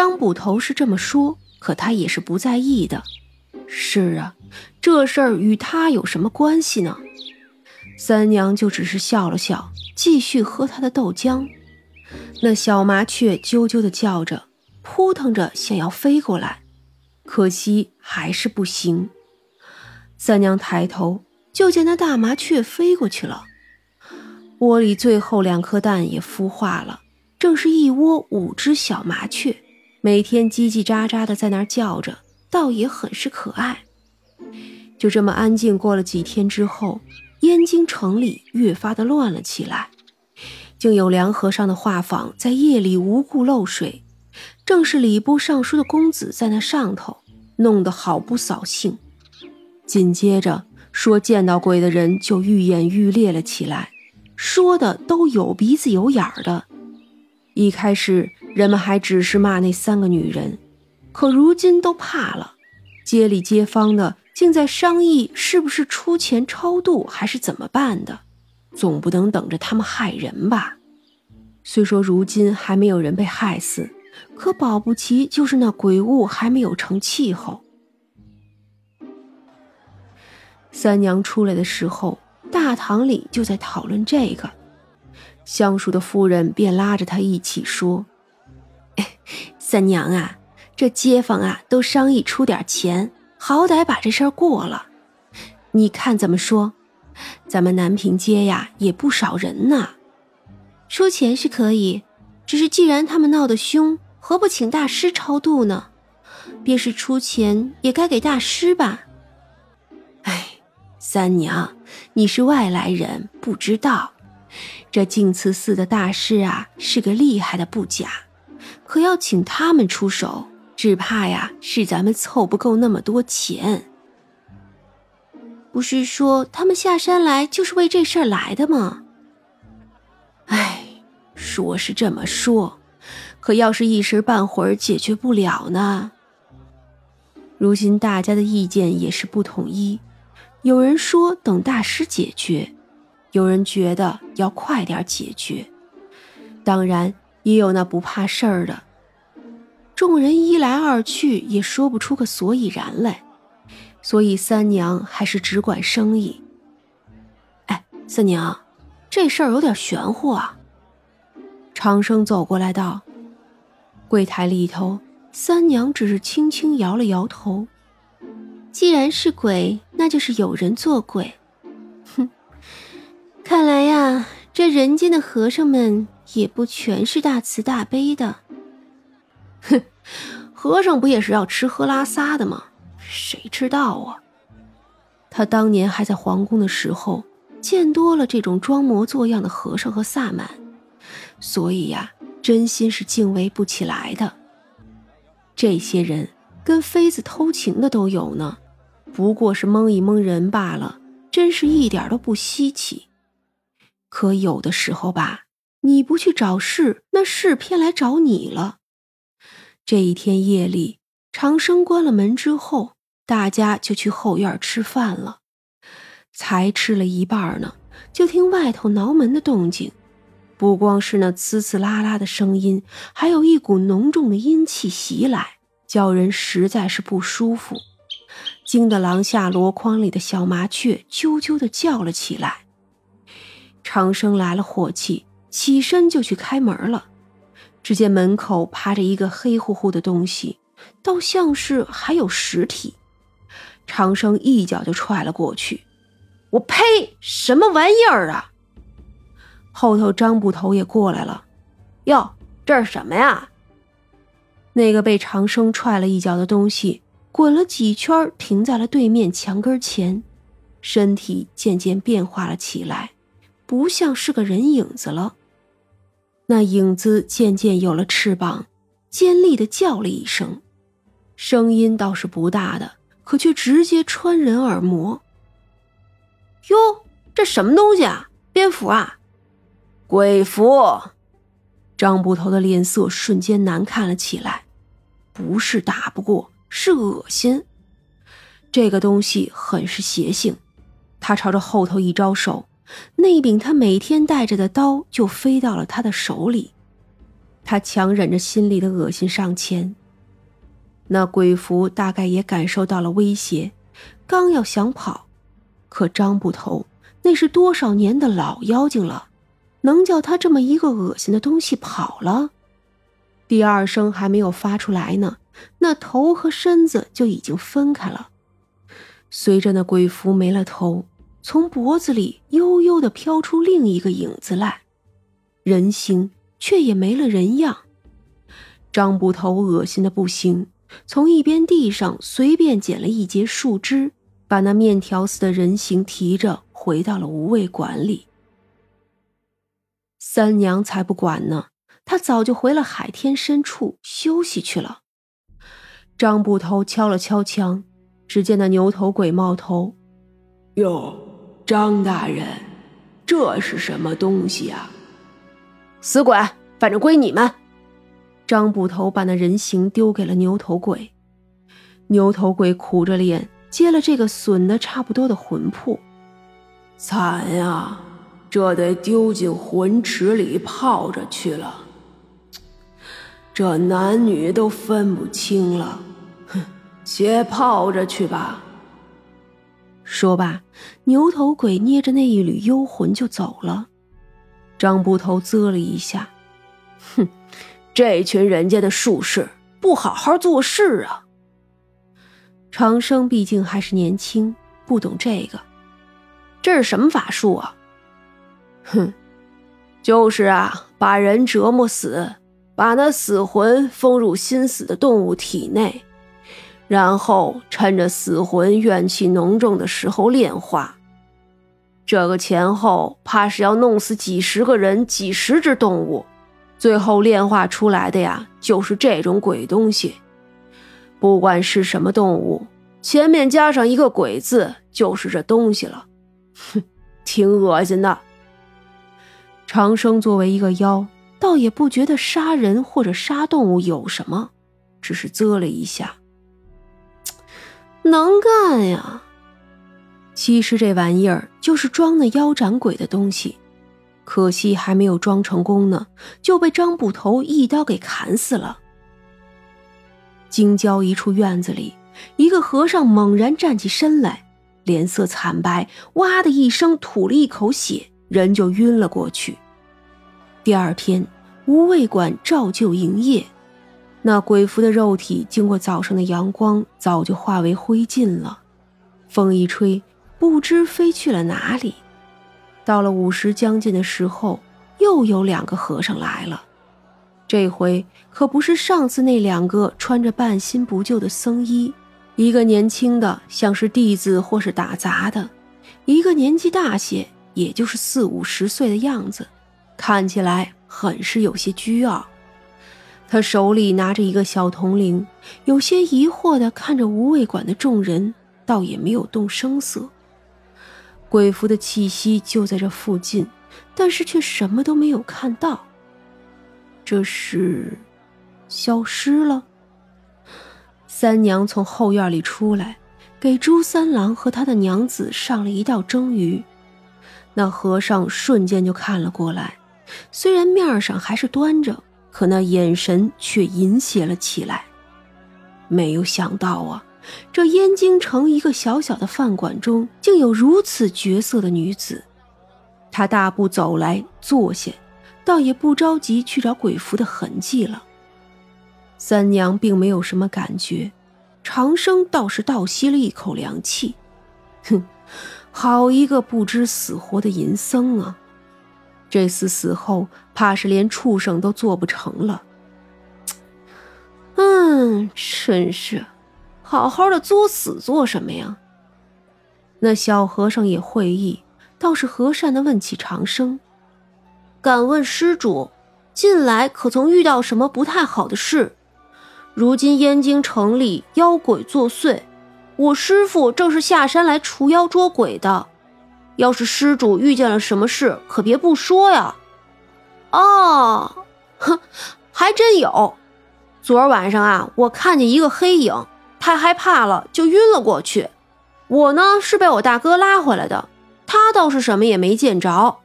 张捕头是这么说，可他也是不在意的。是啊，这事儿与他有什么关系呢？三娘就只是笑了笑，继续喝她的豆浆。那小麻雀啾啾地叫着，扑腾着想要飞过来，可惜还是不行。三娘抬头，就见那大麻雀飞过去了。窝里最后2颗蛋也孵化了，正是一窝5只小麻雀，每天叽叽喳喳地在那儿叫着，倒也很是可爱。就这么安静过了几天之后，燕京城里越发的乱了起来，竟有梁和尚的画舫在夜里无故漏水，正是礼部尚书的公子在那上头，弄得好不扫兴。紧接着说见到鬼的人就愈演愈烈了起来，说的都有鼻子有眼儿的。一开始人们还只是骂那3个女人，可如今都怕了，街里街坊的竟在商议是不是出钱超度还是怎么办的，总不能等着他们害人吧。虽说如今还没有人被害死，可保不齐就是那鬼物还没有成气候。三娘出来的时候，大堂里就在讨论这个，相熟的夫人便拉着她一起说，三娘啊，这街坊啊都商议出点钱，好歹把这事儿过了。你看怎么说，咱们南平街呀也不少人呢。出钱是可以，只是既然他们闹得凶，何不请大师超度呢？便是出钱也该给大师吧。三娘，你是外来人不知道，这净慈寺的大师啊是个厉害的不假，可要请他们出手，只怕呀是咱们凑不够那么多钱。不是说他们下山来就是为这事儿来的吗？说是这么说，可要是一时半会儿解决不了呢？如今大家的意见也是不统一，有人说等大师解决，有人觉得要快点解决，当然也有那不怕事儿的。众人一来二去也说不出个所以然来，所以三娘还是只管生意。三娘，这事儿有点玄乎啊。长生走过来道。柜台里头，三娘只是轻轻摇了摇头。既然是鬼，那就是有人做鬼。哼，看来呀，这人间的和尚们也不全是大慈大悲的。哼，和尚不也是要吃喝拉撒的吗？谁知道啊？他当年还在皇宫的时候，见多了这种装模作样的和尚和萨满，所以呀，真心是敬畏不起来的。这些人跟妃子偷情的都有呢，不过是蒙一蒙人罢了，真是一点都不稀奇。可有的时候吧，你不去找事，那事偏来找你了。这一天夜里，长生关了门之后，大家就去后院吃饭了。才吃了一半呢，就听外头挠门的动静，不光是那呲呲啦啦的声音，还有一股浓重的阴气袭来，叫人实在是不舒服，惊得廊下箩筐里的小麻雀啾啾地叫了起来。长生来了火气，起身就去开门了，只见门口趴着一个黑乎乎的东西，倒像是还有实体。长生一脚就踹了过去，我呸，什么玩意儿啊！后头张捕头也过来了，哟，这是什么呀？那个被长生踹了一脚的东西滚了几圈，停在了对面墙根前，身体渐渐变化了起来，不像是个人影子了。那影子渐渐有了翅膀，尖利地叫了一声，声音倒是不大的，可却直接穿人耳膜。哟，这什么东西啊？蝙蝠啊？鬼蝠！张捕头的脸色瞬间难看了起来，不是打不过，是恶心。这个东西很是邪性，他朝着后头一招手，那柄他每天带着的刀就飞到了他的手里。他强忍着心里的恶心上前。那鬼符大概也感受到了威胁，刚要想跑，可张捕头那是多少年的老妖精了，能叫他这么一个恶心的东西跑了？第二声还没有发出来呢，那头和身子就已经分开了。随着那鬼符没了头，从脖子里悠悠地飘出另一个影子来，人形却也没了人样。张捕头恶心的不行，从一边地上随便捡了一截树枝，把那面条似的人形提着回到了无味馆里。三娘才不管呢，她早就回了海天深处休息去了。张捕头敲了敲墙，只见那牛头鬼冒头：“哟，张大人，这是什么东西啊？”“死鬼，反正归你们。”张捕头把那人形丢给了牛头鬼。牛头鬼苦着脸接了这个损得差不多的魂魄。“惨啊，这得丢进魂池里泡着去了。这男女都分不清了，哼，且泡着去吧。”说吧，牛头鬼捏着那一缕幽魂就走了。张捕头啧了一下，哼，这群人家的术士不好好做事啊。长生毕竟还是年轻，不懂这个。“这是什么法术啊？”“哼，就是啊，把人折磨死，把那死魂封入心死的动物体内，然后趁着死魂怨气浓重的时候炼化。这个前后怕是要弄死几十个人，几十只动物，最后炼化出来的呀，就是这种鬼东西。不管是什么动物，前面加上一个鬼字，就是这东西了。哼，挺恶心的。”长生作为一个妖，倒也不觉得杀人或者杀动物有什么，只是啧了一下。能干呀！其实这玩意儿就是装那腰斩鬼的东西，可惜还没有装成功呢，就被张捕头一刀给砍死了。京郊一处院子里，一个和尚猛然站起身来，脸色惨白，哇的一声吐了一口血，人就晕了过去。第二天，无味馆照旧营业，那鬼符的肉体经过早上的阳光早就化为灰烬了，风一吹，不知飞去了哪里。到了午时将近的时候，又有两个和尚来了。这回可不是上次那两个穿着半新不旧的僧衣，一个年轻的像是弟子或是打杂的，一个年纪大些，也就是40-50岁的样子，看起来很是有些倨傲。他手里拿着一个小铜铃，有些疑惑地看着无味馆的众人，倒也没有动声色。鬼符的气息就在这附近，但是却什么都没有看到。这是消失了？三娘从后院里出来，给朱三郎和他的娘子上了一道蒸鱼。那和尚瞬间就看了过来，虽然面上还是端着，可那眼神却淫邪了起来。没有想到啊，这燕京城一个小小的饭馆中，竟有如此绝色的女子。她大步走来坐下，倒也不着急去找鬼符的痕迹了。三娘并没有什么感觉，长生倒是倒吸了一口凉气。哼，好一个不知死活的淫僧啊，这次死后怕是连畜生都做不成了。真是好好的作死做什么呀？那小和尚也会意，倒是和善地问起长生：“敢问施主，近来可曾遇到什么不太好的事？如今燕京城里妖鬼作祟，我师父正是下山来除妖捉鬼的，要是施主遇见了什么事，可别不说呀。”“哦，哼，还真有。昨儿晚上啊，我看见一个黑影，太害怕了，就晕了过去。我呢，是被我大哥拉回来的，他倒是什么也没见着。”